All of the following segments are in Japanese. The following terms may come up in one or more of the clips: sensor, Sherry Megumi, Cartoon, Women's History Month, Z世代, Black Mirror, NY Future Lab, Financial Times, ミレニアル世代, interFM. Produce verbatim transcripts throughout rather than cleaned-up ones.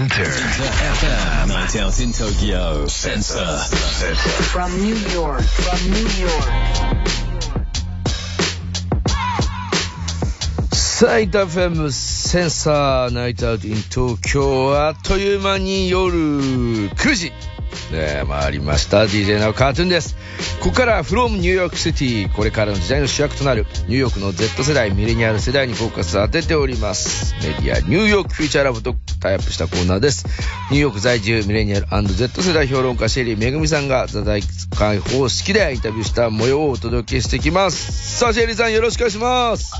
interFM. Night out in Tokyo. Sensor. From New York. From New York. さあ、interFM センサーナイトアウトイン東京、あっという間に夜くじね、回りました。 ディージェー のカートゥーンです。ここから from ニューヨークシティ、これからの時代の主役となるニューヨークの Z 世代、ミレニアル世代にフォーカスを当てております。メディアニューヨークフューチャーラブとタイアップしたコーナーです。ニューヨーク在住ミレニアル &Z 世代評論家シェリーめぐみさんが座談会方式でインタビューした模様をお届けしてきます。さあシェリーさん、よろしくお願いします。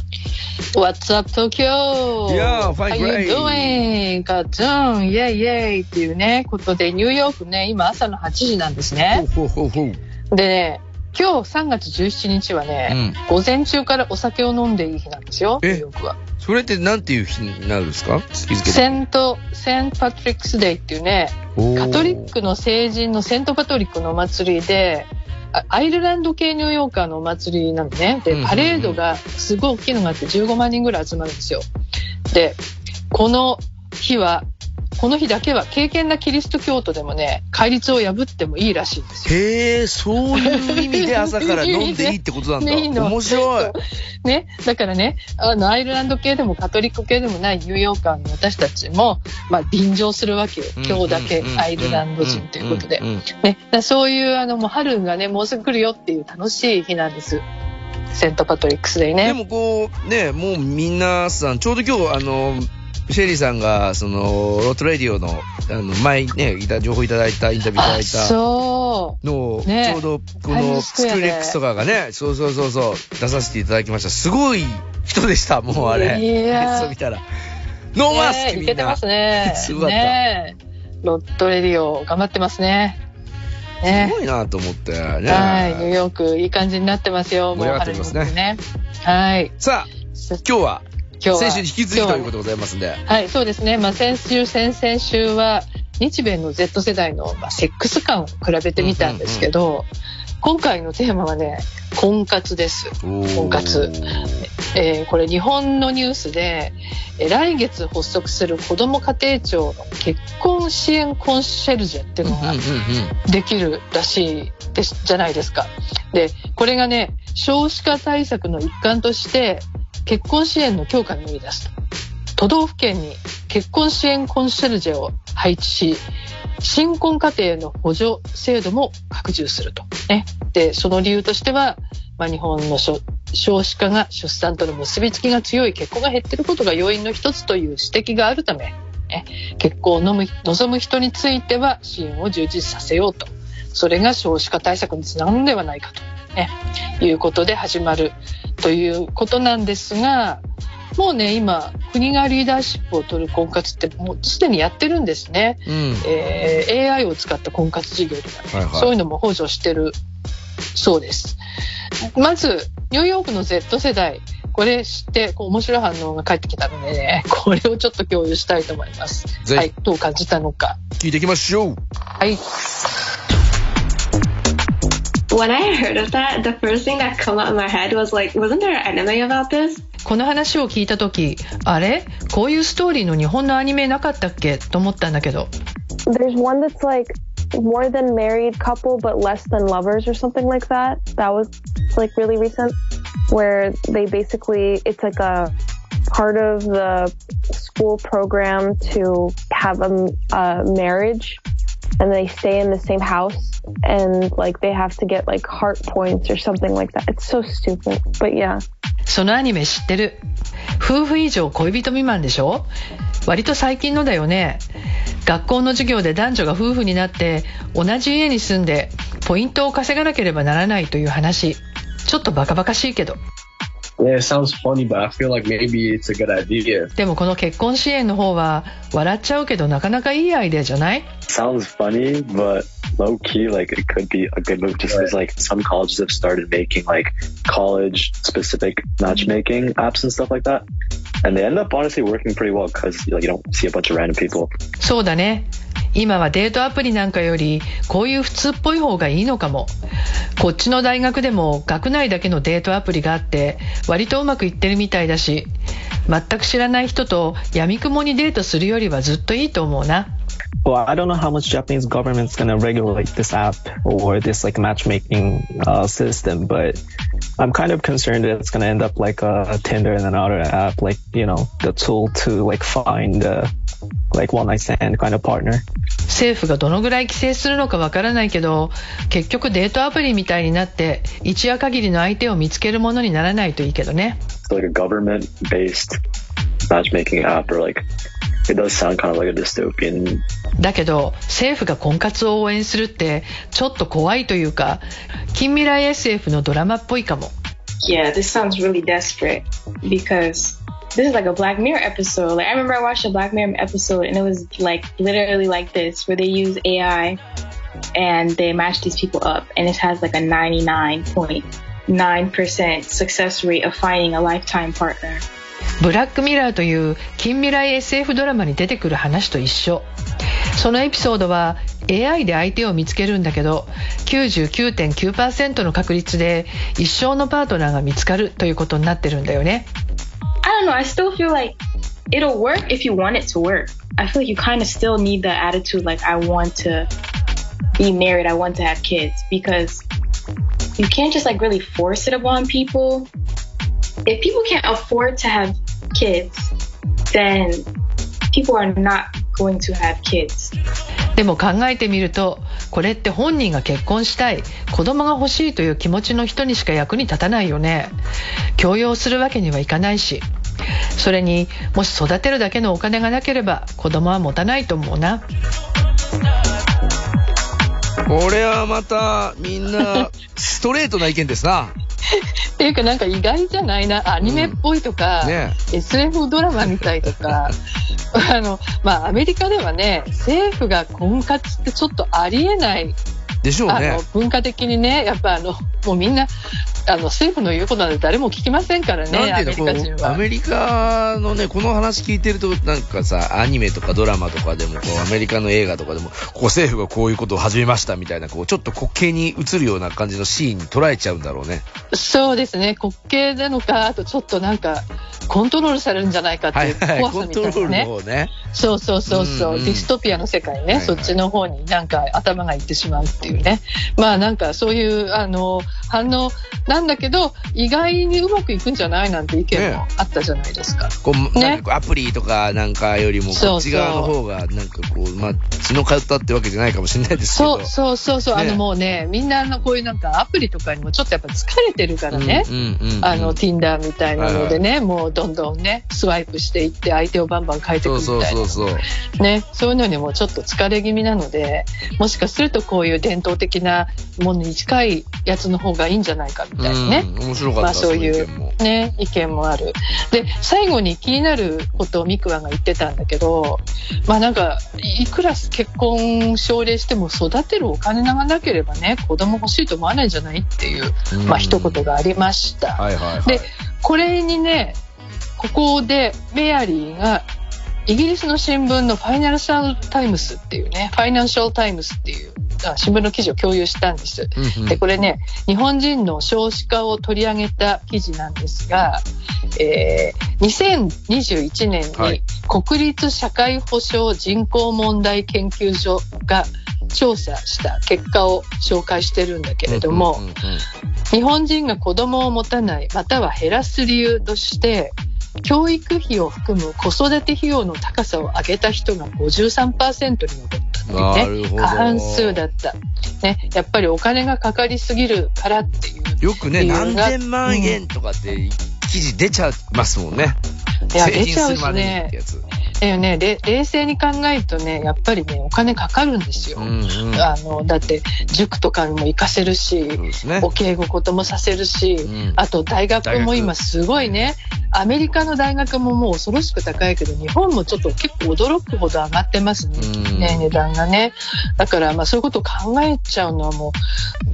What's up Tokyo? Yeah, fine, How you doing? カートゥーン、イェイイェイっていうねことで、ニューヨークね、今朝のはちじなんですね。ほうほうほうほう。でね、今日さんがつじゅうしちにちはね、うん、午前中からお酒を飲んでいい日なんですよ、ニューヨークは。それってなんていう日になるんですか？日付で。セント、セントパトリックスデーっていうね、カトリックの聖人のセントパトリックのお祭りで、アイルランド系ニューヨーカーのお祭りなのね。で、パレードがすごい大きいのがあってじゅうごまんにんぐらい集まるんですよ。で、この日は、この日だけは敬虔なキリスト教徒でもね、戒律を破ってもいいらしいんですよ。へえ、そういう意味で朝から飲んでいいってことなんだ。いい、ね、面白い、ね、だからね、あのアイルランド系でもカトリック系でもないニューヨーカーの私たちも、まあ、便乗するわけよ、うん、今日だけアイルランド人ということで、ね、だそういう、あのもう春がね、もうすぐ来るよっていう楽しい日なんです、セントパトリックスデーね。でもこうね、もう皆さんちょうど今日あのシェリーさんがそのロットレディオ の, あの前ね、いた情報いただいた、インタビューいただいたのを、ね、ちょうどこのスクレックスとかがね、そうそうそうそう出させていただきました。すごい人でした、もうあれそう見たらノーマスク、みんなイケてますね。すごかった、ね、ロットレディオ頑張ってますね。ね、すごいなと思ってね。はい、ニューヨークいい感じになってますよ。もう春になってね。はい、さあ今日は今日は先週に引き続きということでございますんで、はい、そうですね。まあ、先週、先々週は日米の Z 世代のまあセックス感を比べてみたんですけど、うんうんうん、今回のテーマはね、婚活です。婚活、えー、これ日本のニュースで、来月発足する子ども家庭庁の結婚支援コンシェルジェっていうのができるらしいでじゃないですか。で、これがね、少子化対策の一環として結婚支援の強化に乗り出すと、都道府県に結婚支援コンシェルジェを配置し、新婚家庭の補助制度も拡充すると、ね、でその理由としては、まあ、日本の少子化が出産との結びつきが強い、結婚が減っていることが要因の一つという指摘があるため、ね、結婚を望む人については支援を充実させようと、それが少子化対策につながるのではないかと、ね、いうことで始まるということなんですが、もうね、今国がリーダーシップを取る婚活ってもうすでにやってるんですね、うん、えー、エーアイ を使った婚活事業とか、はいはい、そういうのも補助してるそうです。まずニューヨークの Z 世代、これ知ってこう面白い反応が返ってきたので、ね、これをちょっと共有したいと思います。はい、どう感じたのか聞いていきましょう。はい。When I heard of that, the first thing that came out of my head was like, wasn't there an anime about this? この話を聞いたとき、あれ？こういうストーリーの日本のアニメなかったっけ？と思ったんだけど。There's one that's like more than married couple but less than lovers or something like that. That was like really recent, where they basically, it's like a part of the school program to have a, a marriage.And they stay in the same house and like they have to get like heart points or something like that. It's so stupid, but yeah. そのアニメ知ってる？夫婦以上恋人未満でしょ？割と最近のだよね。学校の授業で男女が夫婦になって同じ家に住んでポイントを稼がなければならないという話。ちょっとバカバカしいけど。Yeah, it sounds funny, but I feel like maybe it's a good idea. でもこの結婚支援の方は笑っちゃうけどなかなかいいアイデアじゃない？ Sounds funny, but low key, like it could be a good move. Just because like some colleges have started making like college-specific matchmaking apps and stuff like that, and they end up honestly working pretty well because like you don't see a bunch of random people. そうだね。今はデートアプリなんかよりこういう普通っぽい方がいいのかも。こっちの大学でも学内だけのデートアプリがあって割とうまくいってるみたいだし、全く知らない人と闇雲にデートするよりはずっといいと思うな。Well, I don't know how much Japanese government's going to regulate this app or this like matchmaking uh, system, but I'm kind of concerned that it's going to end up like a Tinder and another app, like, you know, the tool to like find uh, like one night stand kind of partner. 政府がどのぐらい規制するのかわからないけど、結局デートアプリみたいになって一夜限りの相手を見つけるものにならないといいけどね。It's like a government-based matchmaking app or like.It does sound kind of like a dystopian. だけど政府が婚活を応援するってちょっと怖いというか、近未来 エスエフ のドラマっぽいかも。Yeah, this sounds really desperate because this is like a Black Mirror episode. Like I remember I watched a Black Mirror episode and it was like literally like this where they use A I and they match these people up and it has like a ninety-nine point nine percent success rate of finding a lifetime partner.ブラックミラーという近未来 エスエフ ドラマに出てくる話と一緒。そのエピソードは エーアイ で相手を見つけるんだけど きゅうじゅうきゅうてんきゅうパーセント の確率で一生のパートナーが見つかるということになってるんだよね。 I don't know, I still feel like it'll work if you want it to work. I feel like you kind of still need the attitude like I want to be married, I want to have kids, because you can't just like really force it upon people.If people can't afford to have kids, then people are not going to have kids. でも考えてみると、これって本人が結婚したい、子供が欲しいという気持ちの人にしか役に立たないよね。強要するわけにはいかないし、それにもし育てるだけのお金がなければ子供は持たないと思うな。これはまたみんなストレートな意見ですな。っていうかなんか意外じゃないな、アニメっぽいとか、うんね、エスエフ ドラマみたいとかあの、まあ、アメリカではね、政府が婚活ってちょっとありえないでしょうね。あの文化的にね、やっぱあのもうみんなあの政府の言うことなんて誰も聞きませんからね。なんていうの、アメリカ人は。アメリカのね、この話聞いてるとなんかさ、アニメとかドラマとかでもこうアメリカの映画とかでもこう政府がこういうことを始めましたみたいな、こうちょっと滑稽に映るような感じのシーンに捉えちゃうんだろうね。そうですね、滑稽なのか、あとちょっとなんかコントロールされるんじゃないかっていう怖さみたいなね、はいはい、コントロールの方ね。そうそうそうそう、うんうん、ディストピアの世界ね、はいはい、そっちの方になんか頭がいってしまうっていうね。まあなんかそういうあの反応なんだけど、意外にうまくいくんじゃないなんて意見もあったじゃないですか。ね、こうなんかアプリとかなんかよりもこっち側の方がなんかこう、まあ血の通ったってわけじゃないかもしれないですけど。そうそうそうそう、ね、あのもうね、みんなのこういうなんかアプリとかにもちょっとやっぱ疲れてるからね。うんうんうんうん、あの Tinder みたいなのでね、はいはい、もうどんどんねスワイプしていって相手をバンバン変えていくみたいな。そうそうそうそう。ね、そういうのにもちょっと疲れ気味なので、もしかするとこういう伝統的なものに近いやつの方がいいんじゃないかみたいなね。面白かった。まあそういうね意見もある。で最後に気になることをミクワが言ってたんだけど、まあなんかいくら結婚奨励しても育てるお金がなければね子供欲しいと思わないんじゃないっていう、まあ一言がありました。はいはいはい、でこれにね、ここでメアリーがイギリスの新聞のファイナンシャルタイムスっていうね、ファイナンシャルタイムスっていう新聞の記事を共有したんです、うんうん、でこれね日本人の少子化を取り上げた記事なんですが、えー、にせんにじゅういちねんに国立社会保障人口問題研究所が調査した結果を紹介してるんだけれども、うんうんうん、日本人が子供を持たないまたは減らす理由として教育費を含む子育て費用の高さを上げた人が ごじゅうさんパーセント に上ったというね、過半数だった、ね、やっぱりお金がかかりすぎるからっていうよくね何千万円とかって、うん、記事出ちゃいますもんね。いや出ちゃうしね、えー、ねで冷静に考えるとねやっぱりねお金かかるんですよ、うんうん、あのだって塾とかにも行かせるし、ね、お稽古こともさせるし、うん、あと大学も今すごいね、アメリカの大学ももう恐ろしく高いけど日本もちょっと結構驚くほど上がってますね、うん、ね値段がね。だからまあそういうことを考えちゃうのはも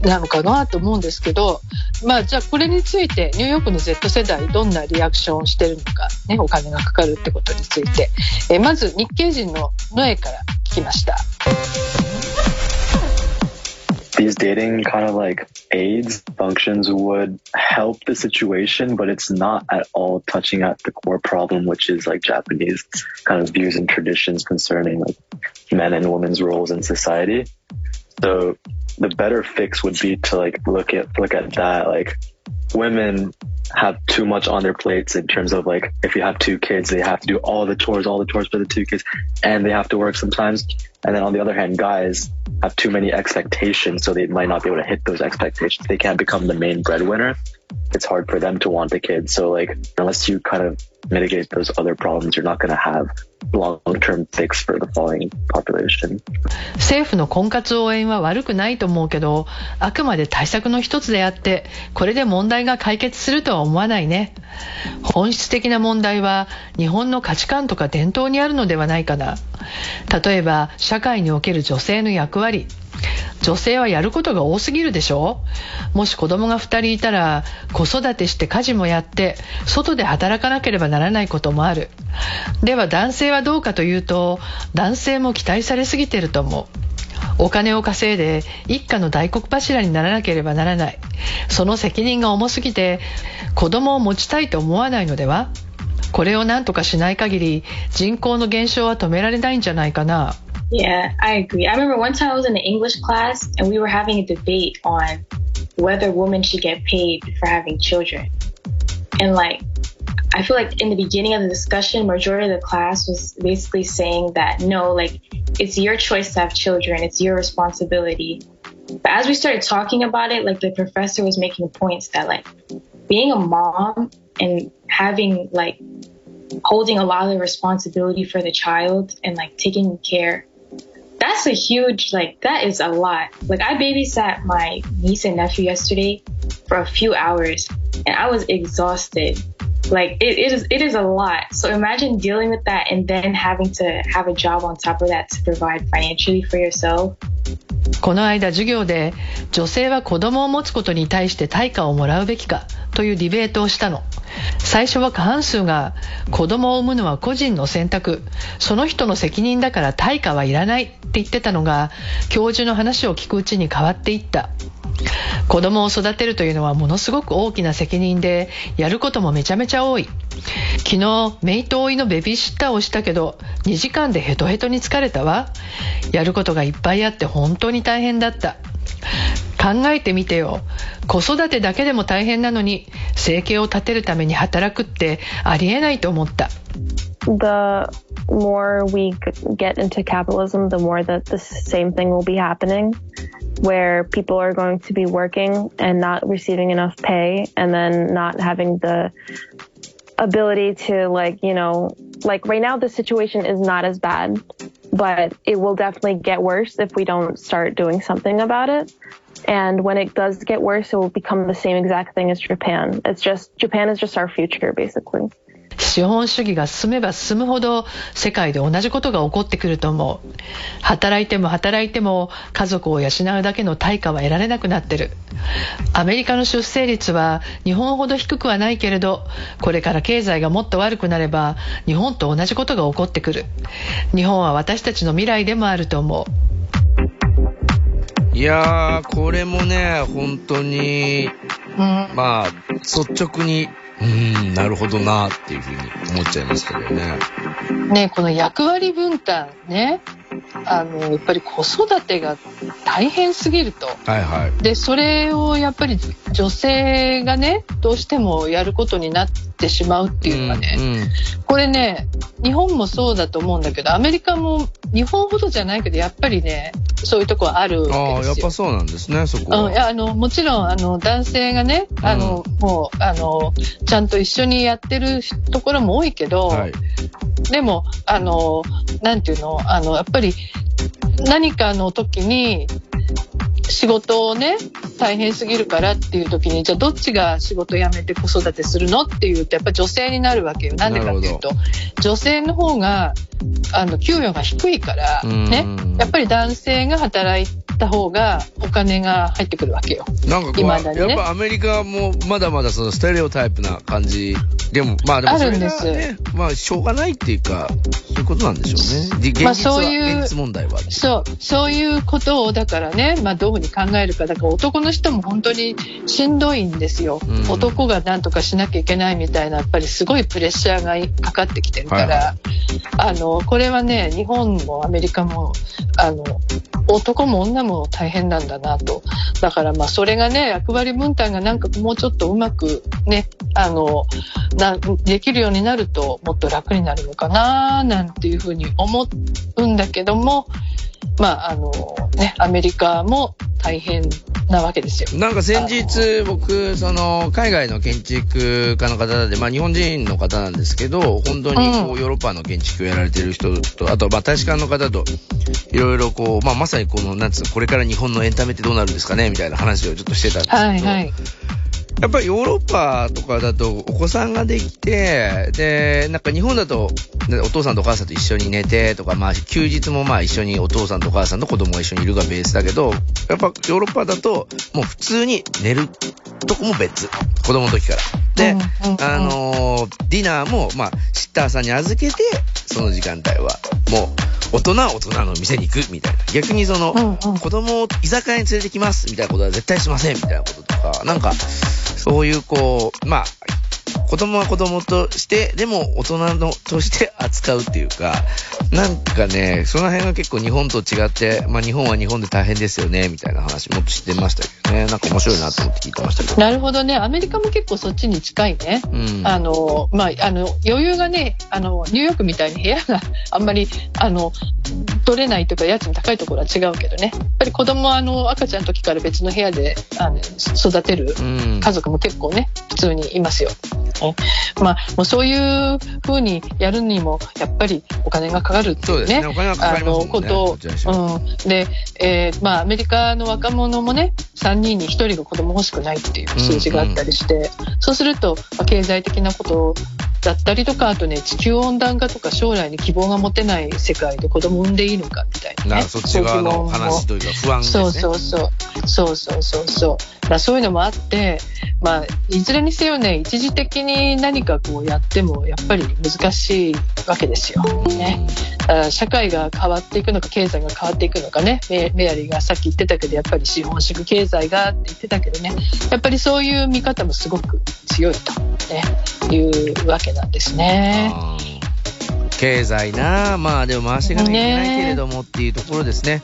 うなのかなと思うんですけど、まあじゃあこれについてニューヨークの Z 世代どんなリアクションをしてるのかね、お金がかかるってことについて、えまず日系人のノエから聞きました。these dating kind of like aids functions would help the situation, but it's not at all touching at the core problem, which is like Japanese kind of views and traditions concerning like men and women's roles in society. So the better fix would be to like look at look at that, like women have too much on their plates in terms of like, if you have two kids, they have to do all the chores, all the chores for the two kids, and they have to work sometimes. And then on the other hand, guys have too many expectations, so they might not be able to hit those expectations. They can't become the main breadwinner. It's hard for them to want the kids. So like, unless you kind of mitigate those other problems, you're not going to have long-term fix for the falling population. 政府の婚活応援は悪くないと思うけど、あくまで対策の一つであって、これで問題が解決するとは思わないね。本質的な問題は日本の価値観とか伝統にあるのではないかな。例えば社会における女性の役割。女性はやることが多すぎるでしょ。もし子供がふたりいたら子育てして家事もやって外で働かなければならないこともある。では男性はどうかというと、男性も期待されすぎてると思う。お金を稼いで一家の大黒柱にならなければならない。その責任が重すぎて子供を持ちたいと思わないのでは。これを何とかしない限り人口の減少は止められないんじゃないかな。Yeah, I agree. I remember one time I was in an English class and we were having a debate on whether women should get paid for having children. And like, I feel like in the beginning of the discussion, majority of the class was basically saying that, no, like, it's your choice to have children. It's your responsibility. But as we started talking about it, like the professor was making points that like being a mom and having like holding a lot of responsibility for the child and like taking care that's a huge, like, that is a lot. Like, I babysat my niece and nephew yesterday for a few hours, and I was exhausted. Like, it, it is it is a lot. So imagine dealing with that and then having to have a job on top of that to provide financially for yourself.この間授業で女性は子供を持つことに対して対価をもらうべきかというディベートをしたの。最初は過半数が子供を産むのは個人の選択、その人の責任だから対価はいらないって言ってたのが、教授の話を聞くうちに変わっていった。子供を育てるというのはものすごく大きな責任で、やることもめちゃめちゃ多い。昨日メイト追いのベビーシッターをしたけどにじかんでヘトヘトに疲れたわ。やることがいっぱいあって本当に大変だった。考えてみてよ、子育てだけでも大変なのに生計を立てるために働くってありえないと思った。 The more we get into capitalism, the more that the same thing will be happening where people are going to be working and not receiving enough pay and then not having the ability to like, you know, like right now the situation is not as bad, but it will definitely get worse if we don't start doing something about it. And when it does get worse, it will become the same exact thing as Japan. It's just, Japan is just our future, basically.資本主義が進めば進むほど世界で同じことが起こってくると思う。働いても働いても家族を養うだけの対価は得られなくなってる。アメリカの出生率は日本ほど低くはないけれど、これから経済がもっと悪くなれば日本と同じことが起こってくる。日本は私たちの未来でもあると思う。いやー、これもね、本当に、まあ率直にうん、なるほどなっていうふうに思っちゃいましたけどね。ね、この役割分担ね、あのやっぱり子育てが大変すぎると、はいはい、でそれをやっぱり女性がねどうしてもやることになってしまうっていうかね、うんうん、これね日本もそうだと思うんだけどアメリカも日本ほどじゃないけどやっぱりねそういうとこはあるわけですよ。ああ、やっぱそうなんですね、そこは。うん、いや、あの、もちろん、あの、男性がね、あの、うん、もう、あの、ちゃんと一緒にやってるところも多いけど、はい、でも、あの、なんていうの、あの、やっぱり、何かの時に、仕事をね大変すぎるからっていう時にじゃあどっちが仕事辞めて子育てするのっていうとやっぱり女性になるわけよ。なんでかっていうと女性の方があの給与が低いからね、やっぱり男性が働いった方がお金が入ってくるわけよ。なんかこう、未だにね、やっぱアメリカもまだまだそのステレオタイプな感じでも、まあでもそれがね、まあしょうがないっていうか、そういうことなんでしょうね。現実は、まあ、そういう現実問題は、ね、そうそういうことをだからね、まあどういうふうに考えるか、だから男の人も本当にしんどいんですよ。うん、男がなんとかしなきゃいけないみたいな、やっぱりすごいプレッシャーがかかってきてるから、はい、あのこれはね、日本もアメリカもあの男も女も大変なんだなと。だからまあそれがね、役割分担がなんかもうちょっとうまくね、あのなできるようになるともっと楽になるのかななんていうふうに思うんだけども、まああのね、アメリカも大変なわけですよ。なんか先日僕その海外の建築家の方で、まあ、日本人の方なんですけど、本当にこうヨーロッパの建築をやられてる人と、あとまあ大使館の方といろいろこう、まあ、まさにこのなんつうの、これから日本のエンタメってどうなるんですかねみたいな話をちょっとしてたんですけど、はいはい、やっぱりヨーロッパとかだとお子さんができて、でなんか日本だとお父さんとお母さんと一緒に寝てとか、まあ休日もまあ一緒にお父さんとお母さんと子供が一緒にいるがベースだけど、やっぱヨーロッパだともう普通に寝るとこも別、子供の時からで、うんうんうん、あのー、ディナーもまあシッターさんに預けて、その時間帯はもう大人は大人の店に行くみたいな、逆にその、うんうん、子供を居酒屋に連れてきますみたいなことは絶対しませんみたいなこととか、なんかそういうこう、まあ子供は子供としてでも大人のとして扱うっていうか、なんかねその辺が結構日本と違って、まあ、日本は日本で大変ですよねみたいな話もっと知ってましたけどね、なんか面白いなと思って聞いてましたけど。なるほどね、アメリカも結構そっちに近いね、うん、あのまああの余裕がね、あのニューヨークみたいに部屋があんまりあの取れないというか家賃高いところは違うけどね、やっぱり子供はあの赤ちゃんの時から別の部屋であの育てる家族も結構ね、うん、普通にいますよ。まあ、もうそういう風にやるにもやっぱりお金がかかるっていうね、ことで、えーまあ、アメリカの若者もねさんにんにひとりが子供欲しくないっていう数字があったりして、うんうん、そうすると、まあ、経済的なことだったりとか、あとね地球温暖化とか将来に希望が持てない世界で子供産んでいいのかみたいな、ね、そっち側の話というか不安ですね。そうそうそうそうそうそう、まあ、そういうのもあって、まあ、いずれにせよね一時的に何かこうやってもやっぱり難しいわけですよ、ね、社会が変わっていくのか経済が変わっていくのかね、メアリーがさっき言ってたけどやっぱり資本主義経済がって言ってたけどね、やっぱりそういう見方もすごく強いと、ね、いうわけなんですね。経済な、まあでも回していかなきゃいけないけれどもっていうところですね。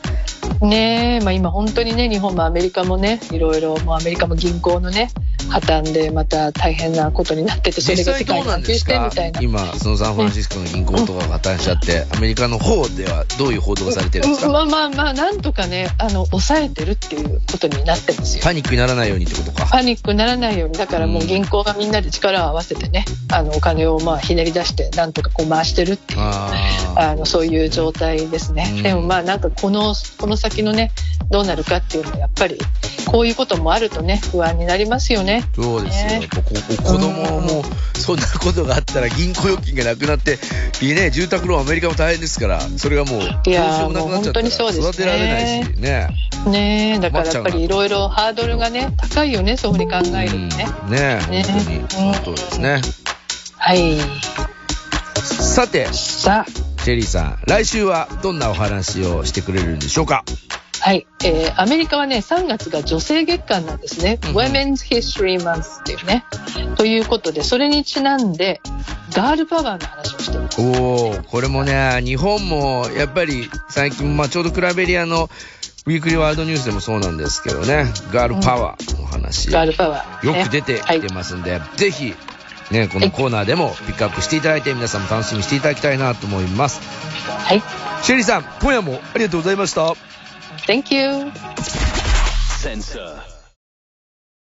ねえ、まあ、今本当にね日本もアメリカもねいろいろ、もうアメリカも銀行のね破綻でまた大変なことになってて、それが世界に波及してみたいな。今そのサンフランシスコの銀行とかが破綻しちゃって、うん、アメリカの方ではどういう報道がされてるんですか。まあまあまあなんとかねあの抑えてるっていうことになってますよ。パニックにならないようにってことか。パニックにならないように、だからもう銀行がみんなで力を合わせてね、あのお金をまあひねり出してなんとかこう回してるっていう、ああのそういう状態ですね、うん、でもまあなんかこのこの先のねどうなるかっていうのはやっぱりこういうこともあるとね不安になりますよね。そうですよ、ね、子供もそんなことがあったら銀行預金がなくなって、ね、住宅ローンアメリカも大変ですから、それがもうどうしようもなくなっちゃったら育てられないし ね, ねだからやっぱりいろいろハードルがね高いよね、そういうふうに考えるの ね,、うん、ね, ね本当にその通りですね、うん、はい。さてさチェリーさん、来週はどんなお話をしてくれるんでしょうか。はい、えー、アメリカはねさんがつが女性月間なんですね、うん、Women's History Month っていうね、ということでそれにちなんでガールパワーの話をしてます。おー、これもね日本もやっぱり最近、まあ、ちょうどクラベリアのウィークリーワードニュースでもそうなんですけどね、ガールパワーの話、うん、ガールパワー、ね、よく出てきてますんで、はい、ぜひね、このコーナーでもピックアップしていただいて皆さんも楽しみにしていただきたいなと思います。はい、シェリーさん今夜もありがとうございました。Thank you. Sensor.